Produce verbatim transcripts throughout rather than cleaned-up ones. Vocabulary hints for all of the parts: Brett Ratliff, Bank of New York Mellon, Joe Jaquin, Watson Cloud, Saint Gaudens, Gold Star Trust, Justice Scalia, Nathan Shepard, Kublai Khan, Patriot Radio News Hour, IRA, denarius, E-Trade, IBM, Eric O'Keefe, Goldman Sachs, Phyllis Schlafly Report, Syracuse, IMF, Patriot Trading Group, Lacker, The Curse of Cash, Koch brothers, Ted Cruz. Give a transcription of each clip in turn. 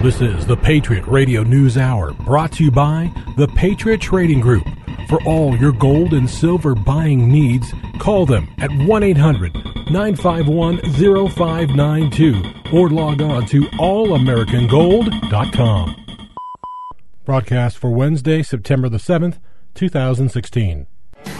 This is the Patriot Radio News Hour, brought to you by the Patriot Trading Group. For all your gold and silver buying needs, call them at one eight hundred nine five one oh five nine two or log on to all american gold dot com. Broadcast for Wednesday, September the seventh, two thousand sixteen.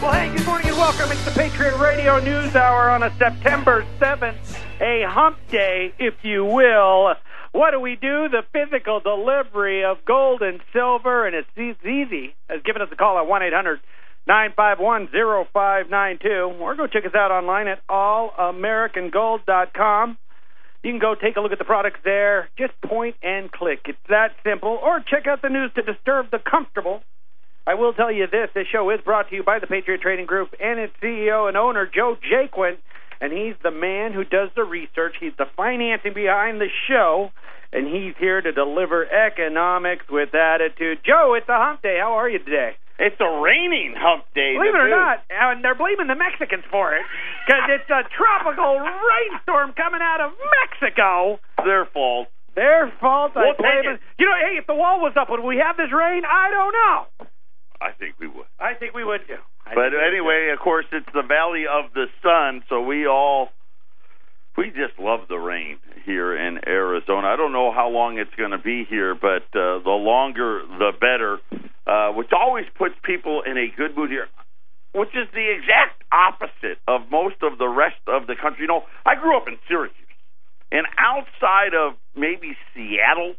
Well, hey, good morning and welcome. It's the Patriot Radio News Hour on a September seventh, a hump day, if you will. What do we do? The physical delivery of gold and silver, and it's easy as giving us a call at one eight hundred nine five one oh five nine two, or go check us out online at all american gold dot com. You can go take a look at the products there. Just point and click. It's that simple. Or check out the news to disturb the comfortable. I will tell you this. This show is brought to you by the Patriot Trading Group and its C E O and owner, Joe Jaquin. And he's the man who does the research. He's the financing behind the show. And he's here to deliver economics with attitude. Joe, it's a hump day. How are you today? It's a raining hump day. Believe it or not, and they're blaming the Mexicans for it, because it's a tropical rainstorm coming out of Mexico. Their fault. Their fault. We'll I blame it. You know, hey, if the wall was up, would we have this rain? I don't know. I think we would. I think we would, too. I but anyway, of course, it's the Valley of the Sun, so we all, we just love the rain here in Arizona. I don't know how long it's going to be here, but uh, the longer, the better, uh, which always puts people in a good mood here, which is the exact opposite of most of the rest of the country. You know, I grew up in Syracuse, and outside of maybe Seattle,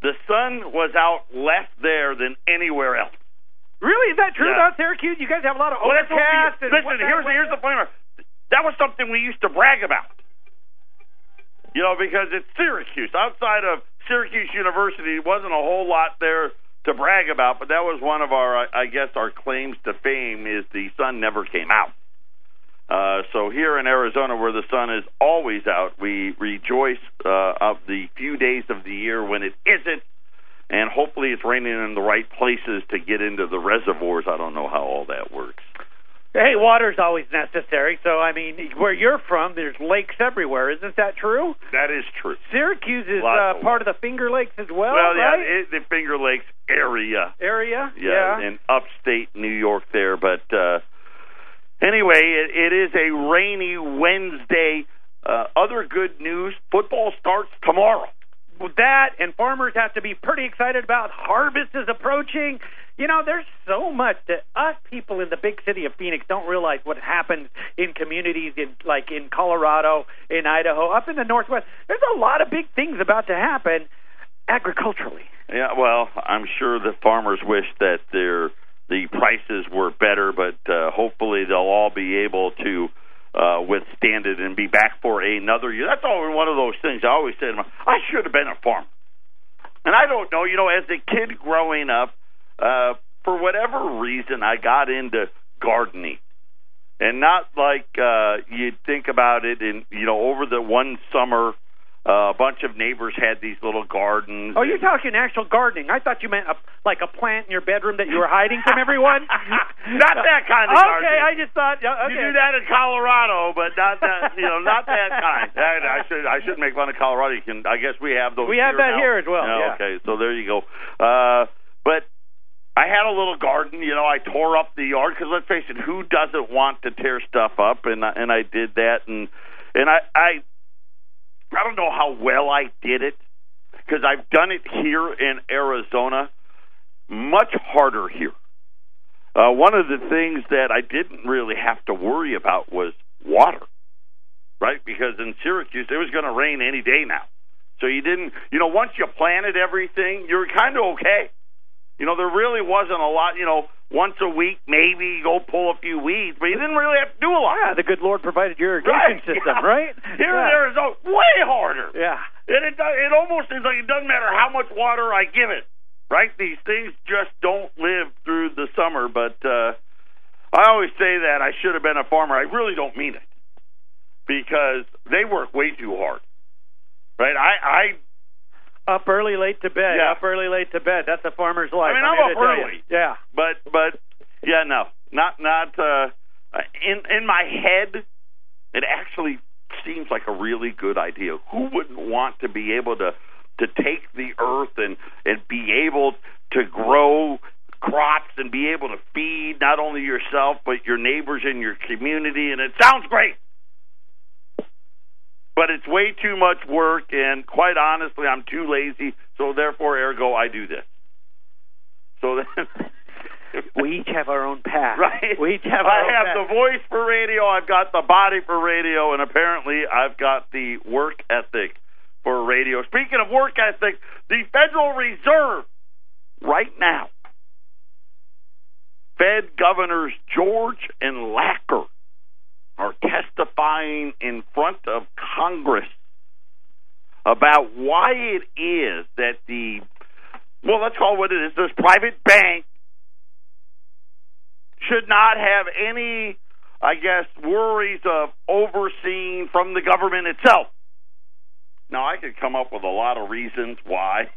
the sun was out less there than anywhere else. Really? Is that true yeah. about Syracuse? You guys have a lot of overcast. Well, that's what we, and listen, here's, here's the point. That was something we used to brag about. You know, because it's Syracuse. Outside of Syracuse University, wasn't a whole lot there to brag about, but that was one of our, I guess, our claims to fame is the sun never came out. Uh, so here in Arizona, where the sun is always out, we rejoice uh, of the few days of the year when it isn't. And hopefully it's raining in the right places to get into the reservoirs. I don't know how all that works. Hey, water's always necessary. So, I mean, where you're from, there's lakes everywhere. Isn't that true? That is true. Syracuse is uh, of part water. Of the Finger Lakes as well, Well, yeah, right? it, the Finger Lakes area. Area? Yeah, yeah. In upstate New York there. But uh, anyway, it, it is a rainy Wednesday. Uh, other good news, football starts tomorrow. That and farmers have to be pretty excited about. Harvest is approaching. You know, there's so much that us people in the big city of Phoenix don't realize what happens in communities in like in Colorado, in Idaho, up in the Northwest. There's a lot of big things about to happen agriculturally. Yeah, well, I'm sure the farmers wish that their the prices were better, but uh, hopefully they'll all be able to Uh, withstand it and be back for another year. That's always one of those things I always say to myself, I should have been a farmer. And I don't know, you know, as a kid growing up, uh, for whatever reason, I got into gardening. And not like uh, you'd think about it, in, you know, over the one summer, uh, a bunch of neighbors had these little gardens. Oh, you're talking actual gardening. I thought you meant a, like a plant in your bedroom that you were hiding from everyone? Not that kind of okay, gardening. Okay, I just thought... Okay. You do that in Colorado, but not that, you know, not that kind. I, I should I should make fun of Colorado. You can, I guess we have those We have that now. Here as well, yeah, yeah. Okay, so there you go. Uh, but I had a little garden. You know, I tore up the yard, because let's face it, who doesn't want to tear stuff up? And, and I did that, and, and I... I I don't know how well I did it, because I've done it here in Arizona, much harder here. Uh, one of the things that I didn't really have to worry about was water, right? Because in Syracuse, it was going to rain any day now. So you didn't, you know, once you planted everything, you're kind of okay. You know, there really wasn't a lot, you know, once a week, maybe go pull a few weeds, but you didn't really have to do a lot. Yeah, the good Lord provided your irrigation right. system, yeah. right? Here yeah. in Arizona, way harder. Yeah. And it, it almost is like it doesn't matter how much water I give it, right? These things just don't live through the summer, but uh, I always say that I should have been a farmer. I really don't mean it, because they work way too hard, right? I... I Up early, late to bed. Yeah. Up early, late to bed. That's a farmer's life. I mean, I'm, I'm up early. Yeah. But, but, yeah, no. Not, not, uh, in, in my head, it actually seems like a really good idea. Who wouldn't want to be able to to take the earth and, and be able to grow crops and be able to feed not only yourself but your neighbors and your community. And it sounds great, but it's way too much work, and quite honestly, I'm too lazy, so therefore, ergo, I do this. So we each have our own path. Right? We each have our I own have path. The voice for radio, I've got the body for radio, and apparently I've got the work ethic for radio. Speaking of work ethic, the Federal Reserve right now, Fed Governors George and Lacker are testifying in front of Congress about why it is that the, well, let's call it what it is, this private bank should not have any, I guess, worries of overseeing from the government itself. Now, I could come up with a lot of reasons why,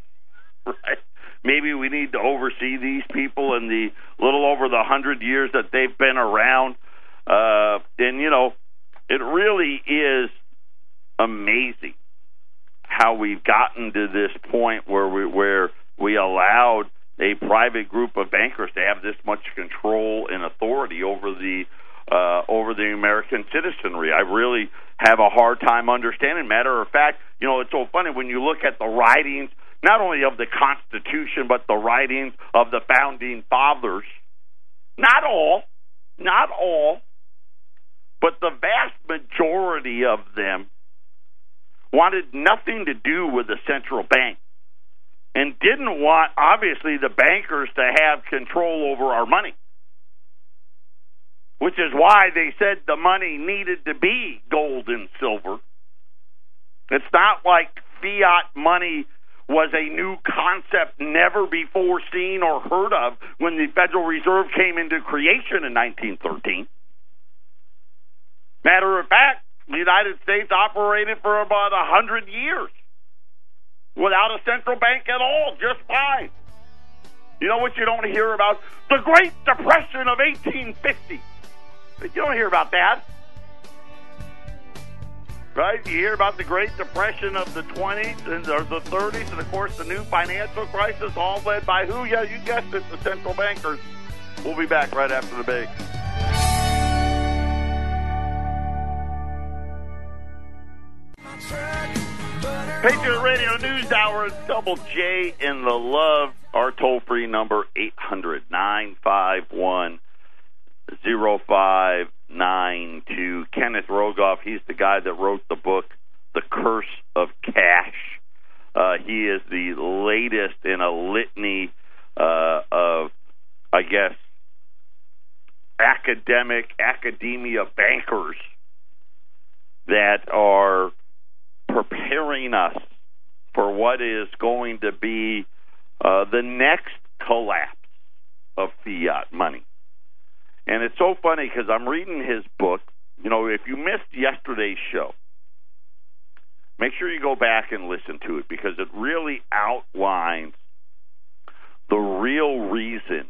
right? Maybe we need to oversee these people in the little over the hundred years that they've been around. Uh, and, you know, it really is amazing how we've gotten to this point where we, where we allowed a private group of bankers to have this much control and authority over the uh, over the American citizenry. I really have a hard time understanding. Matter of fact, you know, it's so funny when you look at the writings, not only of the Constitution, but the writings of the Founding Fathers. Not all, not all, but the vast majority of them wanted nothing to do with the central bank and didn't want, obviously, the bankers to have control over our money, which is why they said the money needed to be gold and silver. It's not like fiat money was a new concept never before seen or heard of when the Federal Reserve came into creation in nineteen thirteen. Matter of fact, the United States operated for about one hundred years without a central bank at all, just fine. You know what you don't hear about? The Great Depression of eighteen fifty. But you don't hear about that. Right? You hear about the Great Depression of the twenties and or the thirties, and of course the new financial crisis, all led by who? Yeah, you guessed it, the central bankers. We'll be back right after the break. Patriot Radio News Hour, Double J and the Love. Our toll-free number, eight hundred, nine five one, oh five nine two. Kenneth Rogoff, he's the guy that wrote the book, The Curse of Cash. Uh, he is the latest in a litany uh, of, I guess, academic, academia bankers that are preparing us for what is going to be uh, the next collapse of fiat money. And it's so funny because I'm reading his book. You know, if you missed yesterday's show, make sure you go back and listen to it, because it really outlines the real reason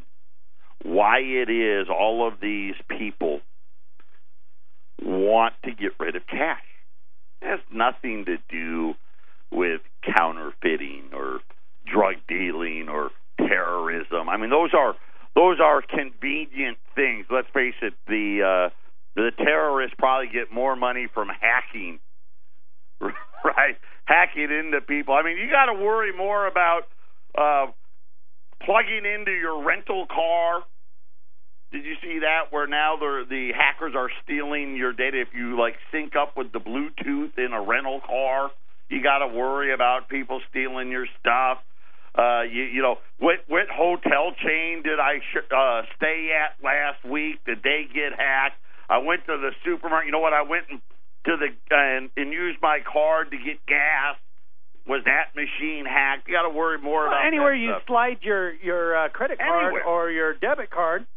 why it is all of these people want to get rid of cash. It has nothing to do with counterfeiting or drug dealing or terrorism. I mean, those are Those are convenient things. Let's face it, the uh, the terrorists probably get more money from hacking, right? Hacking into people. I mean, you got to worry more about uh, plugging into your rental car. Did you see that, where now the the hackers are stealing your data? If you, like, sync up with the Bluetooth in a rental car, you got to worry about people stealing your stuff. Uh, you, you know, what, what hotel chain did I sh- uh, stay at last week? Did they get hacked? I went to the supermarket. You know what? I went and, to the uh, and, and used my card to get gas. Was that machine hacked? You got to worry more well, about anywhere that you stuff. slide your your uh, credit card anywhere. or your debit card.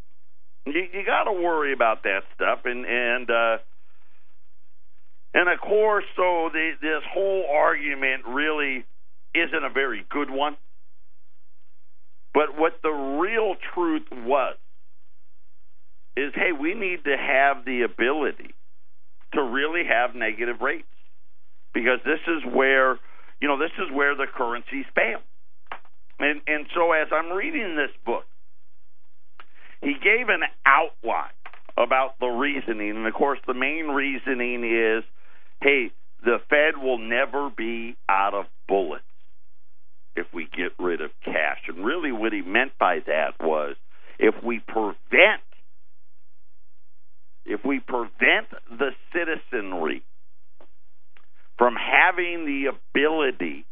You, you got to worry about that stuff, and and. Uh, and of course, so the, this whole argument really isn't a very good one. But what the real truth was is, hey, we need to have the ability to really have negative rates, because this is where you know, this is where the currencies fail. And, and so as I'm reading this book, he gave an outline about the reasoning. And, of course, the main reasoning is, hey, the Fed will never be out of bullets if we get rid of cash. And really what he meant by that was if we prevent if we prevent the citizenry from having the ability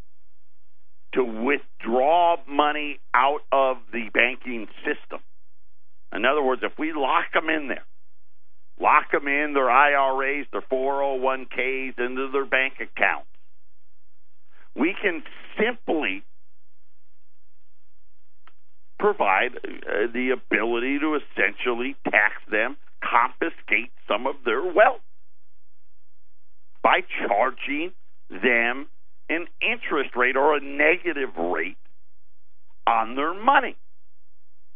to withdraw money out of the banking system. In other words, if we lock them in there, lock them in their I R As, their four oh one Ks, into their bank accounts, we can simply provide uh, the ability to essentially tax them, confiscate some of their wealth by charging them an interest rate or a negative rate on their money.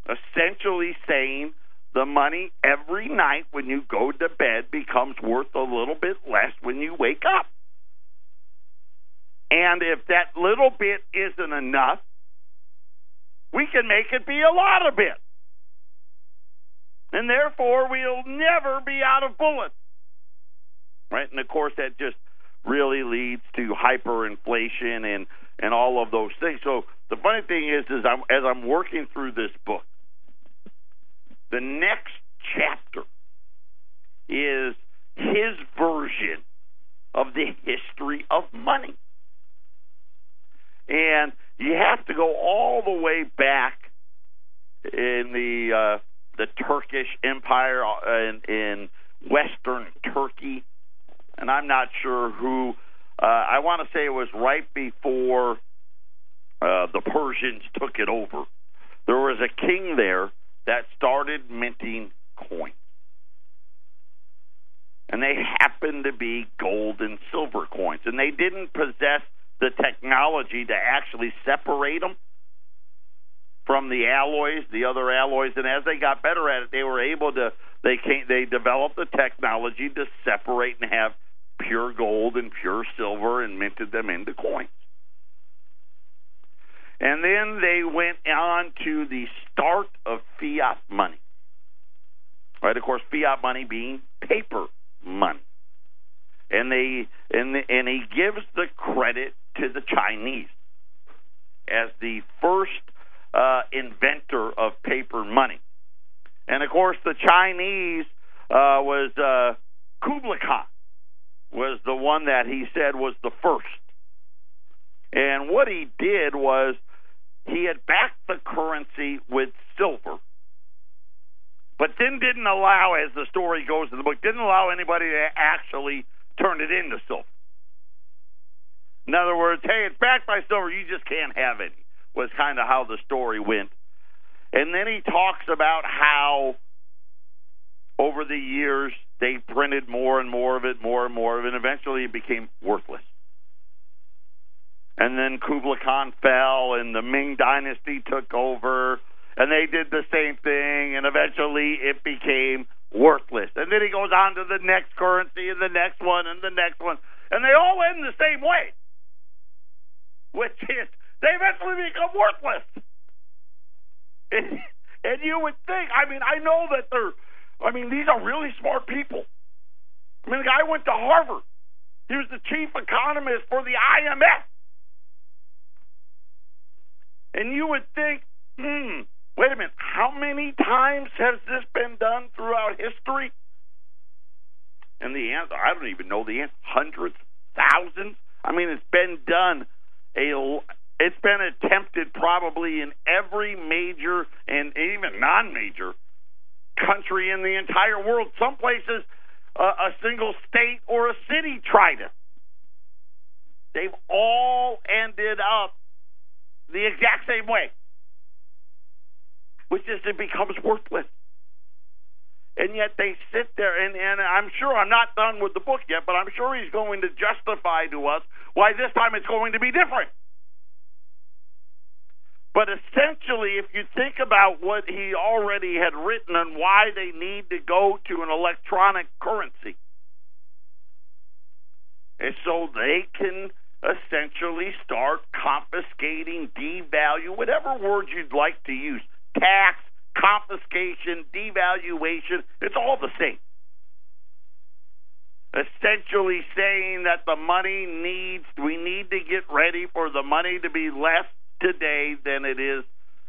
Essentially saying the money every night when you go to bed becomes worth a little bit less when you wake up. And if that little bit isn't enough, we can make it be a lot of bit. And therefore, we'll never be out of bullets. Right? And, of course, that just really leads to hyperinflation and, and all of those things. So the funny thing is, is I'm, as I'm working through this book, the next chapter is his version of the history of money. And you have to go all the way back in the uh, the Turkish Empire in, in Western Turkey. And I'm not sure who, uh, I want to say it was right before uh, the Persians took it over. There was a king there that started minting coins. And they happened to be gold and silver coins. And they didn't possess the technology to actually separate them from the alloys, the other alloys. And as they got better at it, they were able to, they came, they developed the technology to separate and have pure gold and pure silver and minted them into coins. And then they went on to the start of fiat money. Right, of course, fiat money being paper money. And they and the, and he gives the credit to the Chinese as the first uh, inventor of paper money. And, of course, the Chinese uh, was uh, Kublai Khan was the one that he said was the first. And what he did was he had backed the currency with silver, but then didn't allow, as the story goes in the book, didn't allow anybody to actually turn it into silver. In other words, hey, it's backed by silver, you just can't have any, was kind of how the story went. And then he talks about how over the years they printed more and more of it, more and more of it, and eventually it became worthless. And then Kublai Khan fell, and the Ming dynasty took over, and they did the same thing, and eventually it became worthless. And then he goes on to the next currency, and the next one, and the next one. And they all end the same way, which is they eventually become worthless. And, and you would think, I mean, I know that they're, I mean, these are really smart people. I mean, the guy went to Harvard. He was the chief economist for the I M F. And you would think, hmm, wait a minute, how many times has this been done throughout history? And the answer, I don't even know the answer, hundreds, thousands. I mean, it's been done, a, it's been attempted probably in every major and even non-major country in the entire world. Some places, uh, a single state or a city tried it. They've all ended up the exact same way, which is it becomes worthless. And yet they sit there, and, and I'm sure, I'm not done with the book yet, but I'm sure he's going to justify to us why this time it's going to be different. But essentially, if you think about what he already had written and why they need to go to an electronic currency, it's so they can essentially start confiscating, devalue, whatever words you'd like to use, tax, confiscation, devaluation, it's all the same. Essentially saying that the money needs, we need to get ready for the money to be less today than it is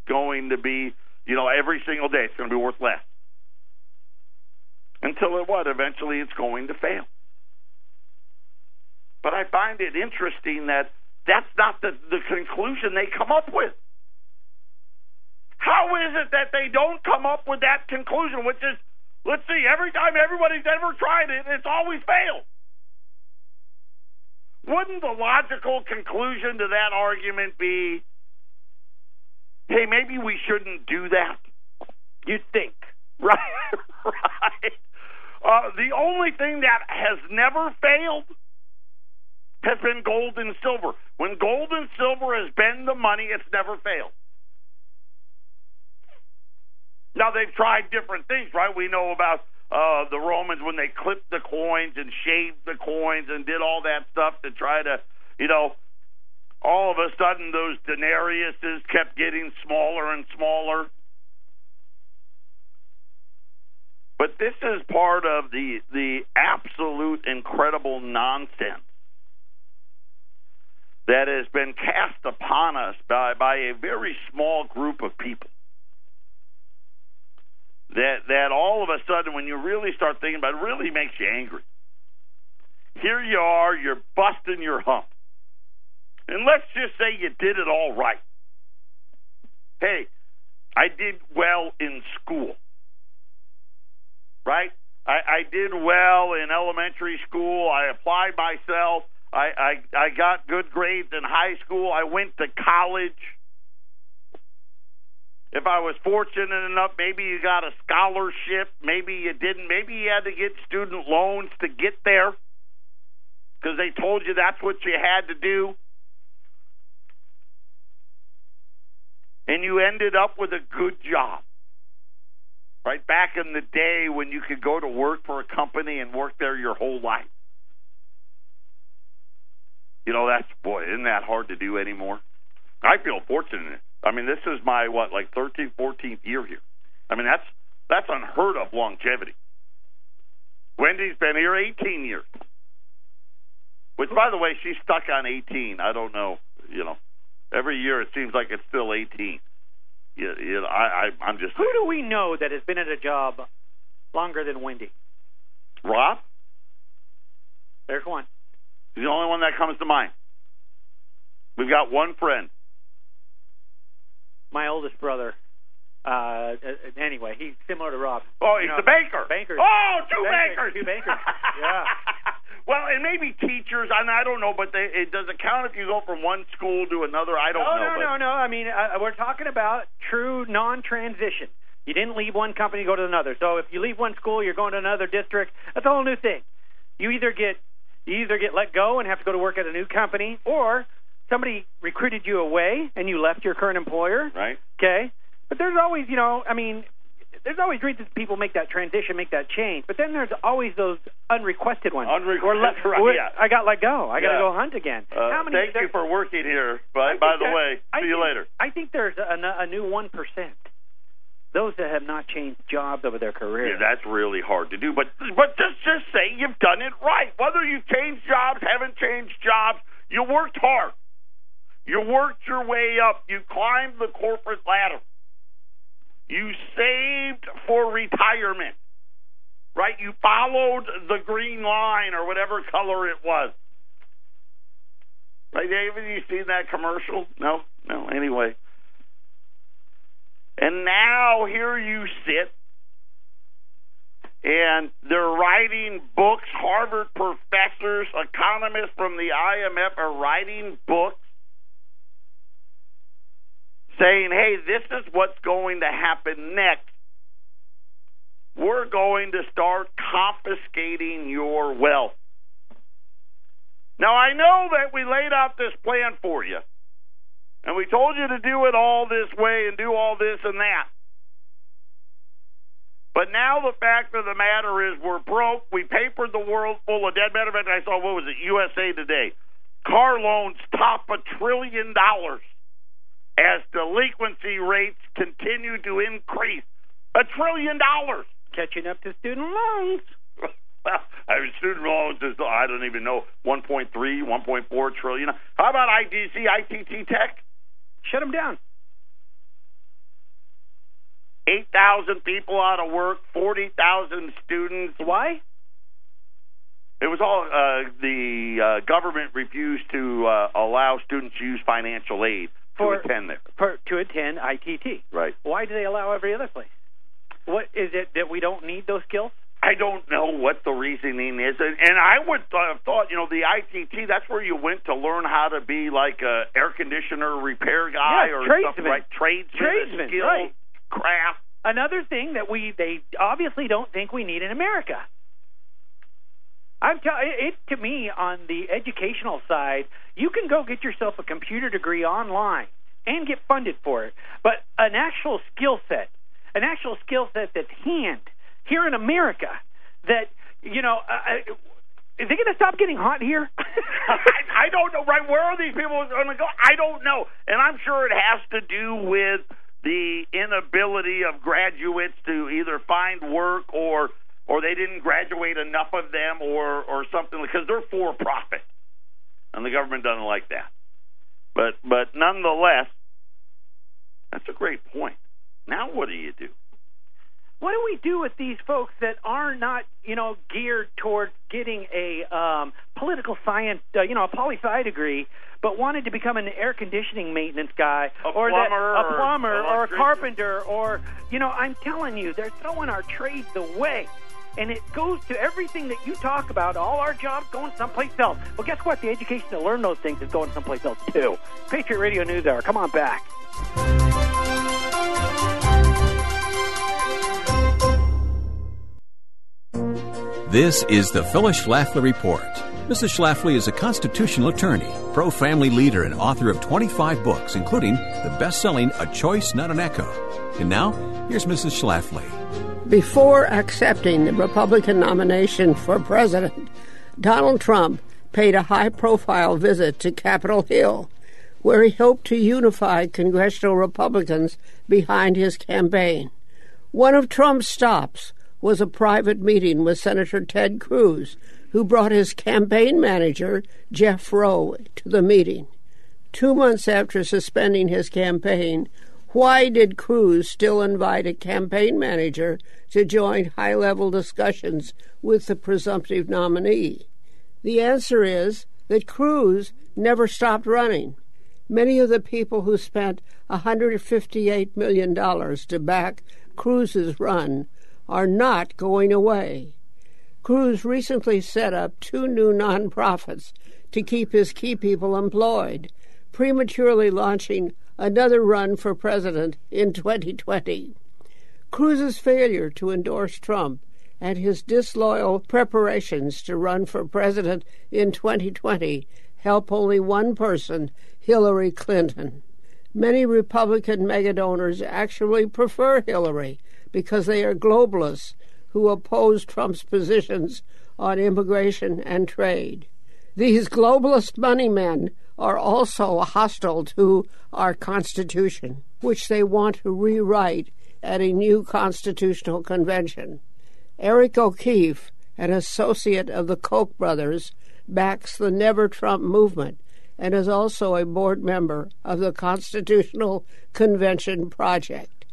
going to be, you know, every single day. It's going to be worth less. Until it what? Eventually it's going to fail. But I find it interesting that that's not the, the conclusion they come up with. How is it that they don't come up with that conclusion, which is, let's see, every time everybody's ever tried it, it's always failed? Wouldn't the logical conclusion to that argument be, hey, maybe we shouldn't do that? You'd think, right? Right. Uh, the only thing that has never failed has been gold and silver. When gold and silver has been the money, it's never failed. Now, they've tried different things, right? We know about uh, the Romans when they clipped the coins and shaved the coins and did all that stuff to try to, you know, all of a sudden those denariuses kept getting smaller and smaller. But this is part of the the absolute incredible nonsense that has been cast upon us by, by a very small group of people. That that all of a sudden, when you really start thinking about it, really makes you angry. Here you are, you're busting your hump. And let's just say you did it all right. Hey, I did well in school, right? I, I did well in elementary school. I applied myself. I, I, I got good grades in high school. I went to college. If I was fortunate enough, maybe you got a scholarship, maybe you didn't, maybe you had to get student loans to get there because they told you that's what you had to do. And you ended up with a good job. Right back in the day when you could go to work for a company and work there your whole life. You know, that's, boy, isn't that hard to do anymore? I feel fortunate. I mean, this is my, what, like thirteenth, fourteenth year here. I mean, that's that's unheard of longevity. Wendy's been here eighteen years. Which, by the way, she's stuck on eighteen. I don't know, you know. Every year it seems like it's still eighteen. You, you know, I, I, I'm just... Who do we know that has been at a job longer than Wendy? Rob? There's one. He's the only one that comes to mind. We've got one friend. My oldest brother, uh, anyway, he's similar to Rob. Oh, he's you know, a banker. Bankers. Oh, two bankers. bankers. Two bankers, yeah. Well, and maybe teachers, and I don't know, but they, it doesn't count if you go from one school to another. I don't no, know. No, but. no, no. I mean, uh, we're talking about true non-transition. You didn't leave one company to go to another. So if you leave one school, you're going to another district. That's a whole new thing. You either get you either get let go and have to go to work at a new company, or somebody recruited you away and you left your current employer. Right. Okay. But there's always, you know, I mean, there's always reasons people make that transition, make that change. But then there's always those unrequested ones. Unrequested, le- right, yeah. I got let go. I yeah. got to go hunt again. Uh, How many thank there- you for working here, by, by the that, way. See I you think, later. I think there's a, a new one percent. Those that have not changed jobs over their career. Yeah, that's really hard to do. But, but just, just say you've done it right. Whether you've changed jobs, haven't changed jobs, you worked hard. You worked your way up. You climbed the corporate ladder. You saved for retirement, right? You followed the green line or whatever color it was. Right, David, you seen that commercial? No? No, anyway. And now here you sit, and they're writing books. Harvard professors, economists from the I M F are writing books, saying, hey, this is what's going to happen next. We're going to start confiscating your wealth. Now, I know that we laid out this plan for you, and we told you to do it all this way and do all this and that. But now the fact of the matter is we're broke. We papered the world full of dead men. I saw, what was it, U S A Today. Car loans top a trillion dollars as delinquency rates continue to increase. A trillion dollars. Catching up to student loans. Well, I mean, student loans is, I don't even know, one point three, one point four trillion. How about I D C, I T T Tech? Shut them down. eight thousand people out of work, forty thousand students. Why? It was all uh, the uh, government refused to uh, allow students to use financial aid for, to attend there. For, to attend I T T. Right. Why do they allow every other place? What is it that we don't need those skills? I don't know what the reasoning is. And, and I would have th- thought, you know, the I T T, that's where you went to learn how to be like an air conditioner repair guy yeah, or tradesman. Something like tradesman, tradesman skills, right. Craft. Another thing that we they obviously don't think we need in America. I'm t- it, to me, on the educational side, you can go get yourself a computer degree online and get funded for it. But an actual skill set, an actual skill set that's hand here in America that, you know, uh, is it going to stop getting hot here? I, I don't know. Right, where are these people going to go? I don't know. And I'm sure it has to do with the inability of graduates to either find work or or they didn't graduate enough of them or, or something, because they're for-profit, and the government doesn't like that. But but nonetheless, that's a great point. Now what do you do? What do we do with these folks that are not, you know, geared towards getting a um, political science, uh, you know, a poli-sci degree, but wanted to become an air conditioning maintenance guy, a or plumber, that, a plumber, or, or a carpenter, or, you know, I'm telling you, they're throwing our trades away. And it goes to everything that you talk about, all our jobs going someplace else. Well, guess what? The education to learn those things is going someplace else, too. Patriot Radio News Hour, come on back. This is the Phyllis Schlafly Report. Missus Schlafly is a constitutional attorney, pro-family leader, and author of twenty-five books, including the best-selling A Choice, Not an Echo. And now, here's Missus Schlafly. Before accepting the Republican nomination for president, Donald Trump paid a high-profile visit to Capitol Hill, where he hoped to unify congressional Republicans behind his campaign. One of Trump's stops was a private meeting with Senator Ted Cruz, who brought his campaign manager, Jeff Rowe, to the meeting. Two months after suspending his campaign, why did Cruz still invite a campaign manager to join high-level discussions with the presumptive nominee? The answer is that Cruz never stopped running. Many of the people who spent one hundred fifty-eight million dollars to back Cruz's run are not going away. Cruz recently set up two new nonprofits to keep his key people employed, prematurely launching another run for president in twenty twenty. Cruz's failure to endorse Trump and his disloyal preparations to run for president in twenty twenty help only one person, Hillary Clinton. Many Republican megadonors actually prefer Hillary because they are globalists who oppose Trump's positions on immigration and trade. These globalist money men are also hostile to our Constitution, which they want to rewrite at a new constitutional convention. Eric O'Keefe, an associate of the Koch brothers, backs the Never Trump movement and is also a board member of the Constitutional Convention Project.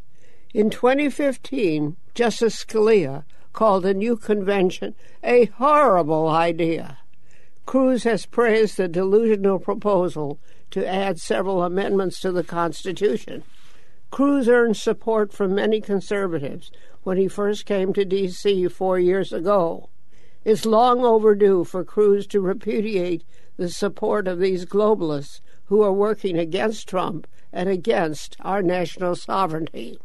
In twenty fifteen, Justice Scalia called the new convention a horrible idea. Cruz has praised the delusional proposal to add several amendments to the Constitution. Cruz earned support from many conservatives when he first came to D C four years ago. It's long overdue for Cruz to repudiate the support of these globalists who are working against Trump and against our national sovereignty.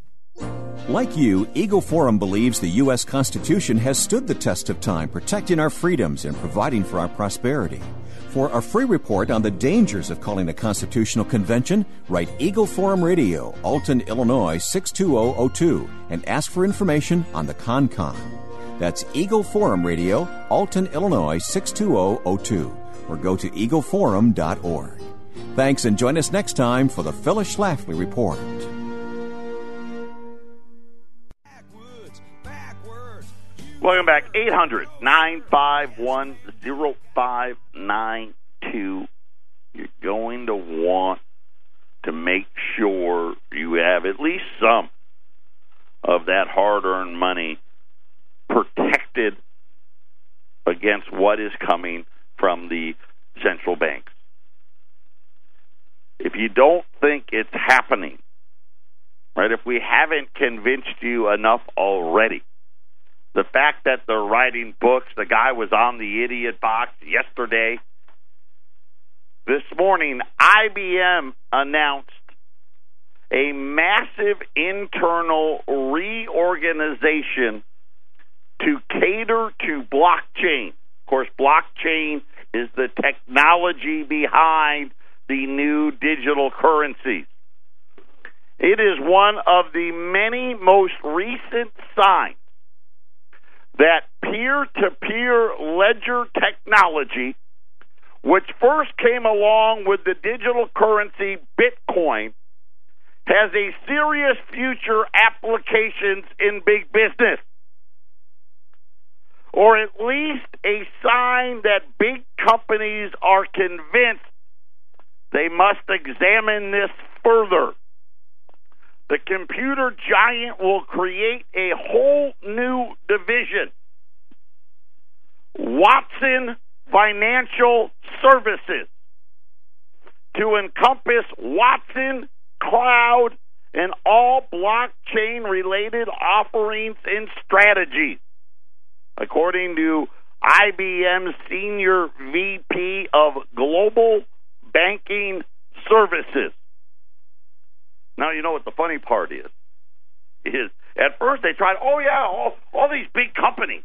Like you, Eagle Forum believes the U S. Constitution has stood the test of time, protecting our freedoms and providing for our prosperity. For a free report on the dangers of calling a constitutional convention, write Eagle Forum Radio, Alton, Illinois six two zero zero two, and ask for information on the ConCon. That's Eagle Forum Radio, Alton, Illinois six two zero zero two. or go to eagle forum dot org. Thanks, and join us next time for the Phyllis Schlafly Report. Welcome back. eight hundred nine five one oh five nine two. You're going to want to make sure you have at least some of that hard-earned money protected against what is coming from the central banks. If you don't think it's happening, right, if we haven't convinced you enough already, the fact that they're writing books, the guy was on the idiot box yesterday. This morning, I B M announced a massive internal reorganization to cater to blockchain. Of course, blockchain is the technology behind the new digital currencies. It is one of the many most recent signs that peer-to-peer ledger technology, which first came along with the digital currency Bitcoin, has a serious future applications in big business, or at least a sign that big companies are convinced they must examine this further. The computer giant will create a whole new division, Watson Financial Services, to encompass Watson Cloud and all blockchain-related offerings and strategies, according to I B M Senior V P of Global Banking Services. Now, you know what the funny part is? Is at first they tried, oh, yeah, all, all these big companies.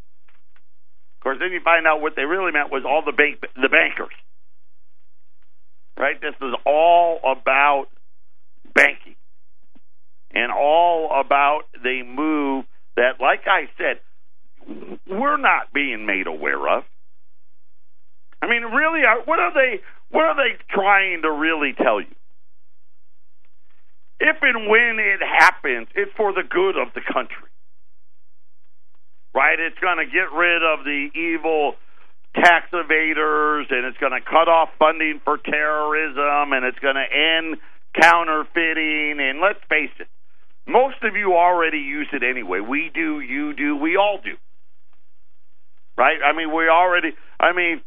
Of course, then you find out what they really meant was all the bank, the bankers. Right? This is all about banking and all about the move that, like I said, we're not being made aware of. I mean, really, what are they, what are they trying to really tell you? If and when it happens, it's for the good of the country, right? It's going to get rid of the evil tax evaders, and it's going to cut off funding for terrorism, and it's going to end counterfeiting. And let's face it, most of you already use it anyway. We do, you do, we all do, right? I mean, we already, I mean,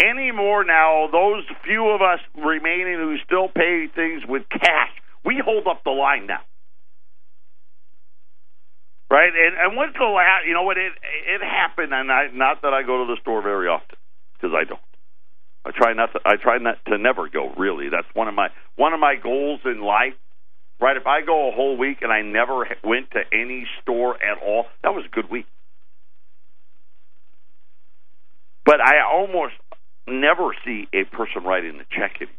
anymore now, those few of us remaining who still pay things with cash, we hold up the line now, right? And and what's the last? You know what? It it happened, and I not that I go to the store very often because I don't. I try not to. I try not to never go. Really, that's one of my one of my goals in life, right? If I go a whole week and I never went to any store at all, that was a good week. But I almost never see a person writing the check anymore.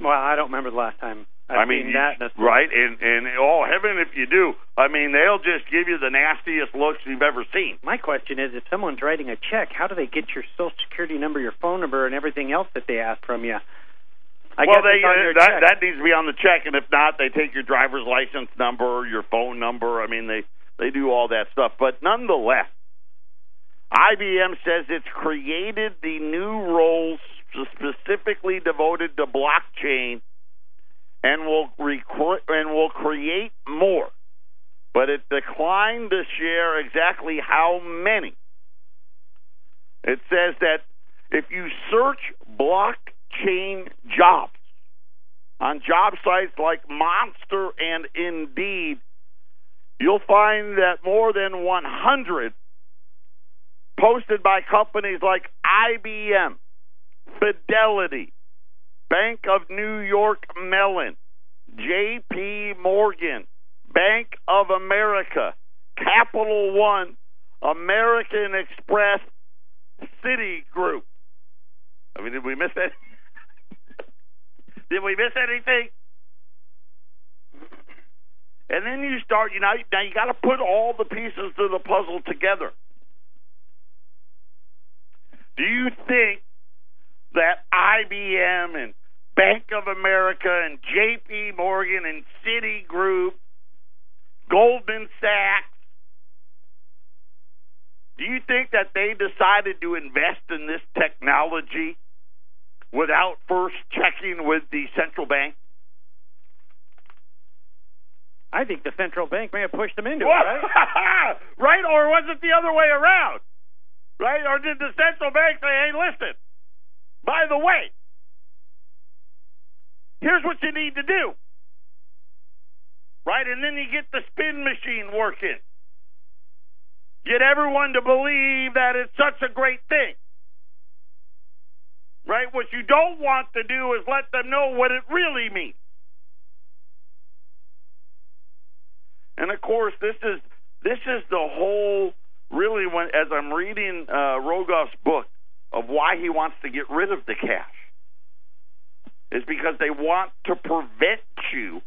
Well, I don't remember the last time. I've I mean, that you, right, and, and oh, heaven if you do. I mean, they'll just give you the nastiest looks you've ever seen. My question is, if someone's writing a check, how do they get your Social Security number, your phone number, and everything else that they ask from you? I well, guess they, uh, that, that needs to be on the check, and if not, they take your driver's license number, your phone number. I mean, they, they do all that stuff. But nonetheless, I B M says it's created the new roles specifically devoted to blockchain, and will recre- and will create more, but it declined to share exactly how many. It says that if you search blockchain jobs on job sites like Monster and Indeed, you'll find that more than one hundred posted by companies like I B M, Fidelity, Bank of New York Mellon, J P. Morgan, Bank of America, Capital One, American Express, Citigroup. I mean, did we miss that? Did we miss anything? And then you start, you know, now you got to put all the pieces to the puzzle together. Do you think that I B M and Bank of America and J P. Morgan and Citigroup, Goldman Sachs, do you think that they decided to invest in this technology without first checking with the central bank? I think the central bank may have pushed them into it, right? Right? Or was it the other way around? Right? Or did the central bank say, hey, listen, by the way, here's what you need to do. Right? And then you get the spin machine working. Get everyone to believe that it's such a great thing. Right? What you don't want to do is let them know what it really means. And of course, this is this is the whole, really, when as I'm reading uh, Rogoff's book of why he wants to get rid of the cash, is because they want to prevent you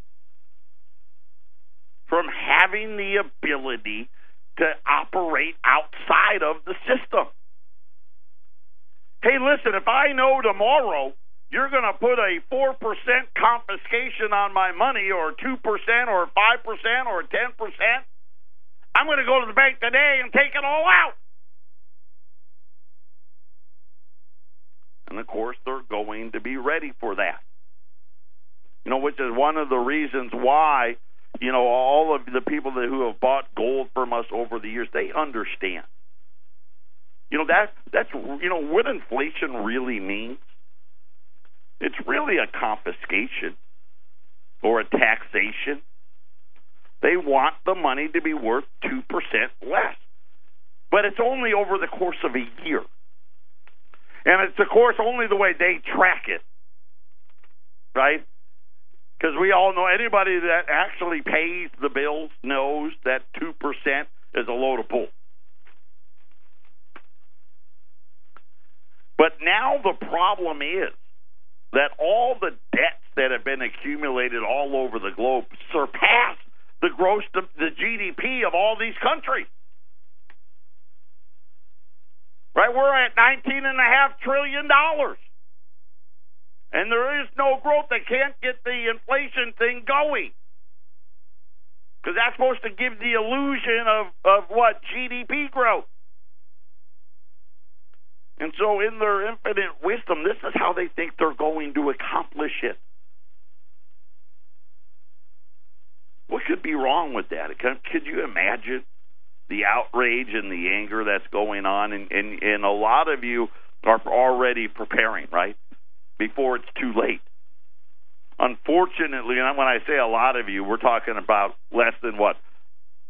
from having the ability to operate outside of the system. Hey, listen, if I know tomorrow you're going to put a four percent confiscation on my money, or two percent, or five percent, or ten percent, I'm going to go to the bank today and take it all out. And, of course, they're going to be ready for that. You know, which is one of the reasons why, you know, all of the people that, who have bought gold from us over the years, they understand. You know, that, that's, you know, what inflation really means. It's really a confiscation or a taxation. They want the money to be worth two percent less. But it's only over the course of a year. And it's, of course, only the way they track it, right? Because we all know anybody that actually pays the bills knows that two percent is a load of bull. But now the problem is that all the debts that have been accumulated all over the globe surpass the gross, the G D P of all these countries. Right? We're at nineteen point five trillion dollars. And there is no growth. They can't get the inflation thing going. Because that's supposed to give the illusion of, of what? G D P growth. And so in their infinite wisdom, this is how they think they're going to accomplish it. What could be wrong with that? Could you imagine the outrage and the anger that's going on? And, and, and a lot of you are already preparing, right, before it's too late. Unfortunately, and when I say a lot of you, we're talking about less than what?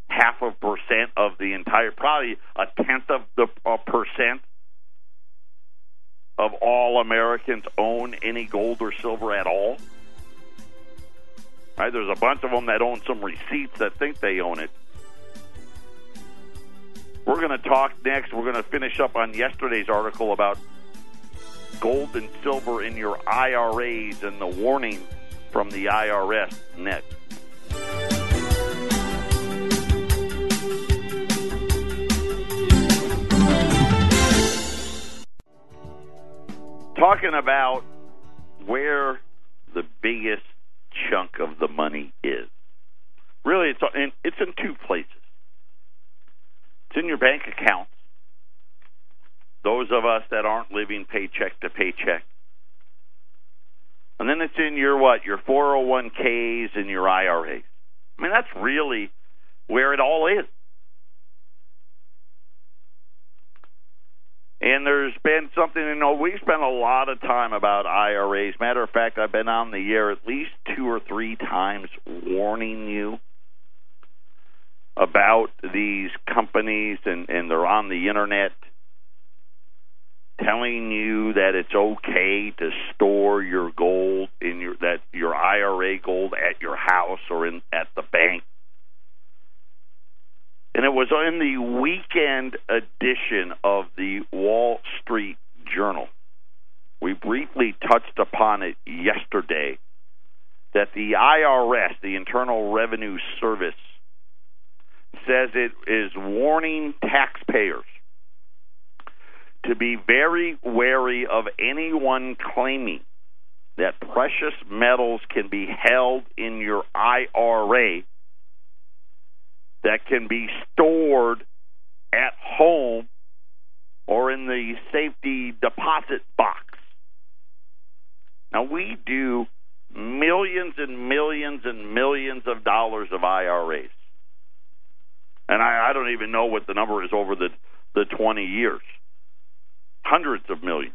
Half a percent of the entire, probably a tenth of the a percent of all Americans own any gold or silver at all. Right? There's a bunch of them that own some receipts that think they own it. We're going to talk next. We're going to finish up on yesterday's article about gold and silver in your I R As and the warning from the I R S next. Talking about where the biggest chunk of the money is. Really, it's in, it's in two places. It's in your bank account. Those of us that aren't living paycheck to paycheck. And then it's in your what? Your four oh one k's and your I R As. I mean, that's really where it all is. And there's been something, you know, we spent a lot of time about I R As. Matter of fact, I've been on the air at least two or three times warning you about these companies, and, and they're on the internet telling you that it's okay to store your gold in your that your I R A gold at your house or in at the bank. And it was in the weekend edition of the Wall Street Journal. We briefly touched upon it yesterday, that the I R S, the Internal Revenue Service, says it is warning taxpayers to be very wary of anyone claiming that precious metals can be held in your I R A, that can be stored at home or in the safety deposit box. Now, we do millions and millions and millions of dollars of I R As. And I, I don't even know what the number is over the, the twenty years. Hundreds of millions.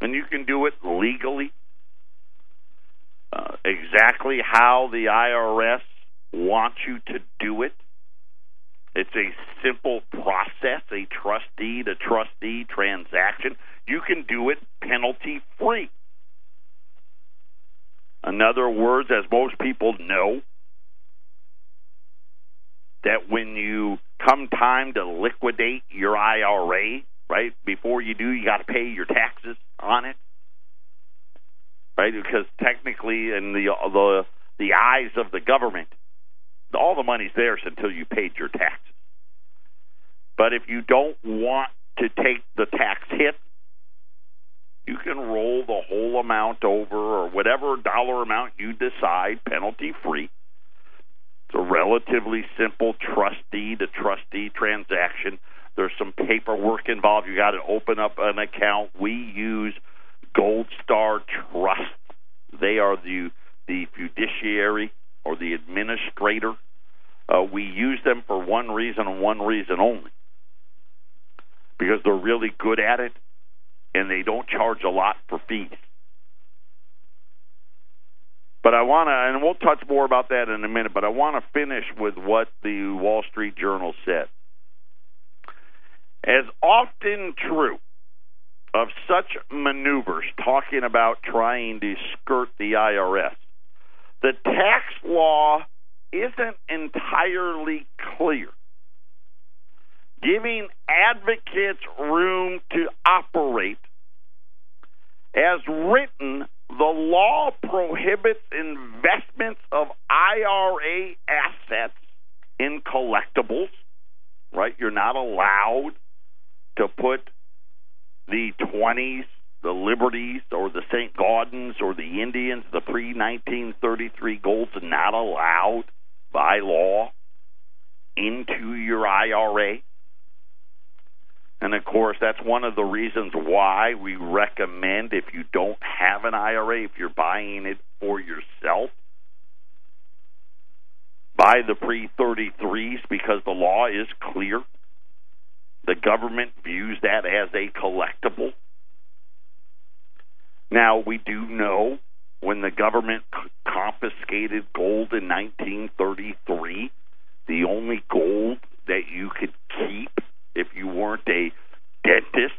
And you can do it legally. Uh, exactly how the I R S wants you to do it. It's a simple process, a trust deed, a trustee transaction. You can do it penalty-free. In other words, as most people know, that when you come time to liquidate your I R A, right, before you do, you got to pay your taxes on it, right? Because technically, in the the the eyes of the government, all the money's theirs until you paid your taxes. But if you don't want to take the tax hit, you can roll the whole amount over or whatever dollar amount you decide, penalty-free. It's a relatively simple trust deed, a trustee transaction. There's some paperwork involved. You got to open up an account. We use Gold Star Trust. They are the the fiduciary or the administrator. Uh, we use them for one reason and one reason only, because they're really good at it, and they don't charge a lot for fees. But I want to, and we'll touch more about that in a minute, but I want to finish with what the Wall Street Journal said. As often true of such maneuvers, talking about trying to skirt the I R S, the tax law isn't entirely clear, giving advocates room to operate. As written, the law prohibits investments of I R A assets in collectibles, right? You're not allowed to put the twenties, the Liberties, or the Saint Gaudens, or the Indians, the pre nineteen thirty-three golds, not allowed by law into your I R A. And, of course, that's one of the reasons why we recommend, if you don't have an I R A, if you're buying it for yourself, buy the pre thirty-threes, because the law is clear. The government views that as a collectible. Now, we do know when the government c- confiscated gold in nineteen thirty-three, the only gold that you could keep, if you weren't a dentist,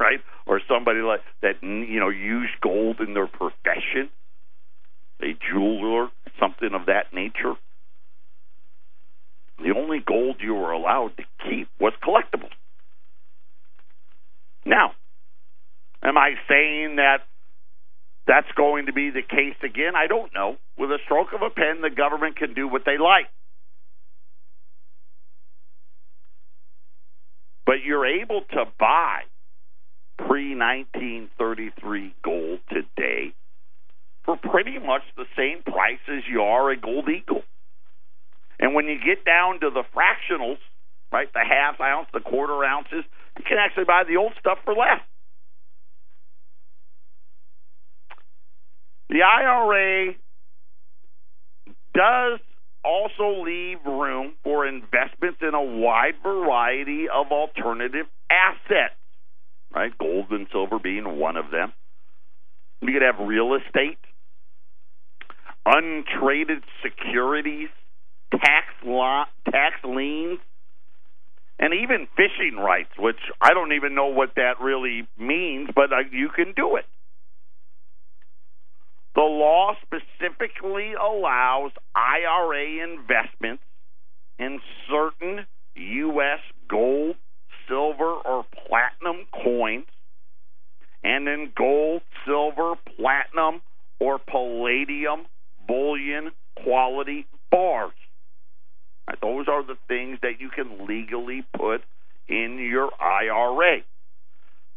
right, or somebody like that, you know, used gold in their profession, a jeweler, something of that nature, the only gold you were allowed to keep was collectible. Now, am I saying that that's going to be the case again? I don't know. With a stroke of a pen, the government can do what they like. But you're able to buy pre nineteen thirty-three gold today for pretty much the same price as you are a Gold Eagle. And when you get down to the fractionals, right, the half ounce, the quarter ounces, you can actually buy the old stuff for less. The I R A does also leave room for investments in a wide variety of alternative assets, right? Gold and silver being one of them. You could have real estate, untraded securities, tax lo- tax liens, and even fishing rights, which I don't even know what that really means, but uh, you can do it. The law specifically allows I R A investments in certain U S gold, silver, or platinum coins, and in gold, silver, platinum, or palladium bullion quality bars. Those are the things that you can legally put in your I R A.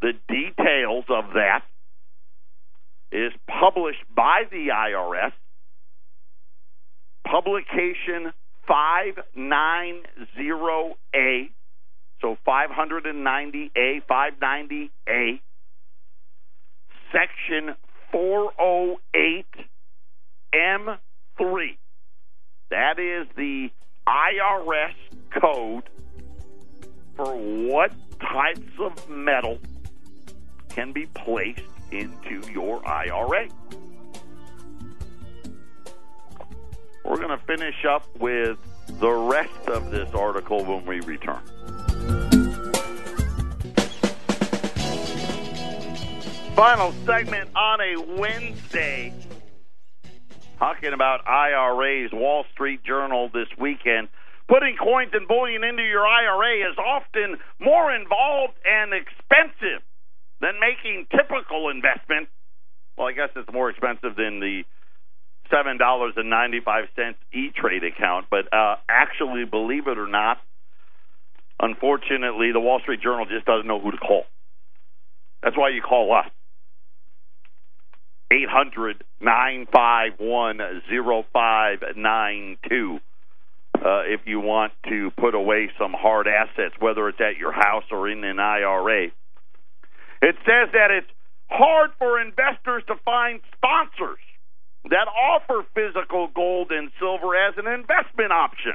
The details of that is published by the I R S, publication five ninety A, so five ninety A, five ninety A, section four oh eight M three. That is the I R S code for what types of metal can be placed into your I R A. We're going to finish up with the rest of this article when we return. Final segment on a Wednesday. Talking about I R As, Wall Street Journal this weekend. Putting coins and bullion into your I R A is often more involved and expensive than making typical investments. Well, I guess it's more expensive than the seven ninety-five E-Trade account. But uh, actually, believe it or not, unfortunately, the Wall Street Journal just doesn't know who to call. That's why you call us. eight hundred nine five one oh five nine two. Uh, if you want to put away some hard assets, whether it's at your house or in an I R A. It says that it's hard for investors to find sponsors that offer physical gold and silver as an investment option,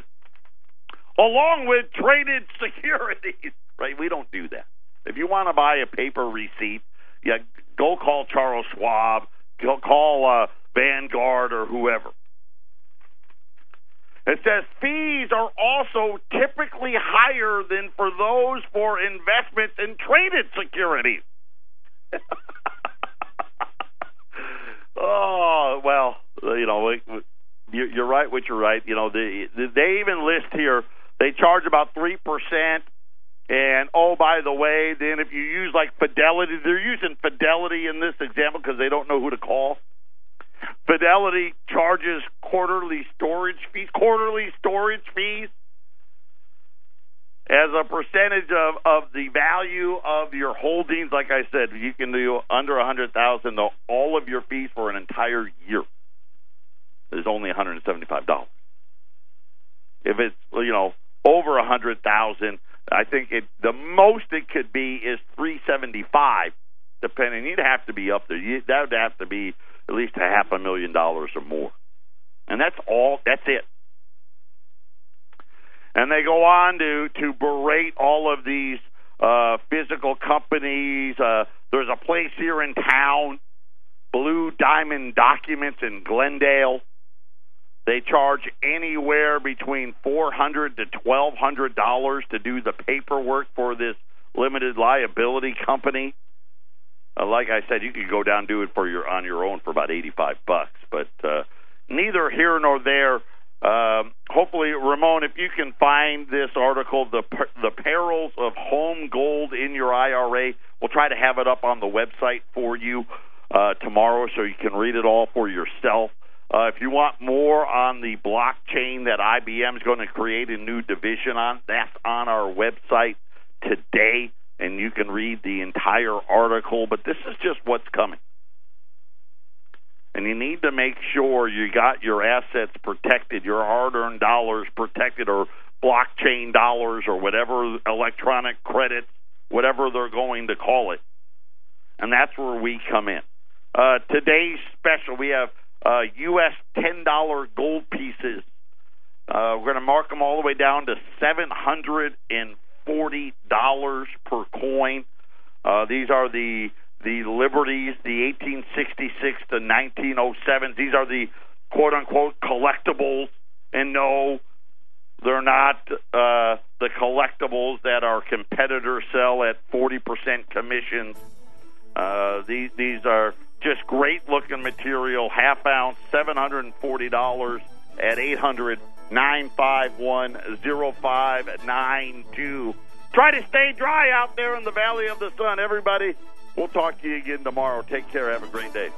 along with traded securities. Right? We don't do that. If you want to buy a paper receipt, yeah, go call Charles Schwab, go call uh, Vanguard or whoever. It says fees are also typically higher than for those for investments in traded securities. Oh, well, you know, you're right what you're right. You know, they, they even list here, they charge about three percent. And, oh, by the way, then if you use, like, Fidelity, they're using Fidelity in this example because they don't know who to call. Fidelity charges quarterly storage fees, quarterly storage fees as a percentage of, of the value of your holdings. Like I said, you can do under one hundred thousand dollars all of your fees for an entire year. It's only one hundred seventy-five dollars. If it's, you know, over one hundred thousand dollars, I think it, the most it could be is three seventy-five, depending. You'd have to be up there. You, that would have to be at least a half a million dollars or more. And that's all. That's it. And they go on to, to berate all of these uh, physical companies. Uh, there's a place here in town, Blue Diamond Documents in Glendale. They charge anywhere between four hundred dollars to twelve hundred dollars to do the paperwork for this limited liability company. Uh, like I said, you could go down and do it for your on your own for about eighty-five bucks. But uh, neither here nor there. Um, hopefully, Ramon, if you can find this article, the per- the perils of home gold in your I R A, we'll try to have it up on the website for you uh, tomorrow so you can read it all for yourself. Uh, if you want more on the blockchain that I B M is going to create a new division on, that's on our website today, and you can read the entire article. But this is just what's coming. And you need to make sure you got your assets protected, your hard-earned dollars protected, or blockchain dollars, or whatever electronic credits, whatever they're going to call it. And that's where we come in. Uh, today's special, we have... Uh, U S ten dollar gold pieces. Uh, we're going to mark them all the way down to seven hundred forty dollars per coin. Uh, these are the the Liberties, the eighteen sixty-six to nineteen oh sevens. These are the quote-unquote collectibles. And no, they're not uh, the collectibles that our competitors sell at forty percent commissions. Uh, these, these are... Just great-looking material, half-ounce, seven hundred forty dollars at eight hundred nine five one oh five nine two. Try to stay dry out there in the Valley of the Sun, everybody. We'll talk to you again tomorrow. Take care. Have a great day.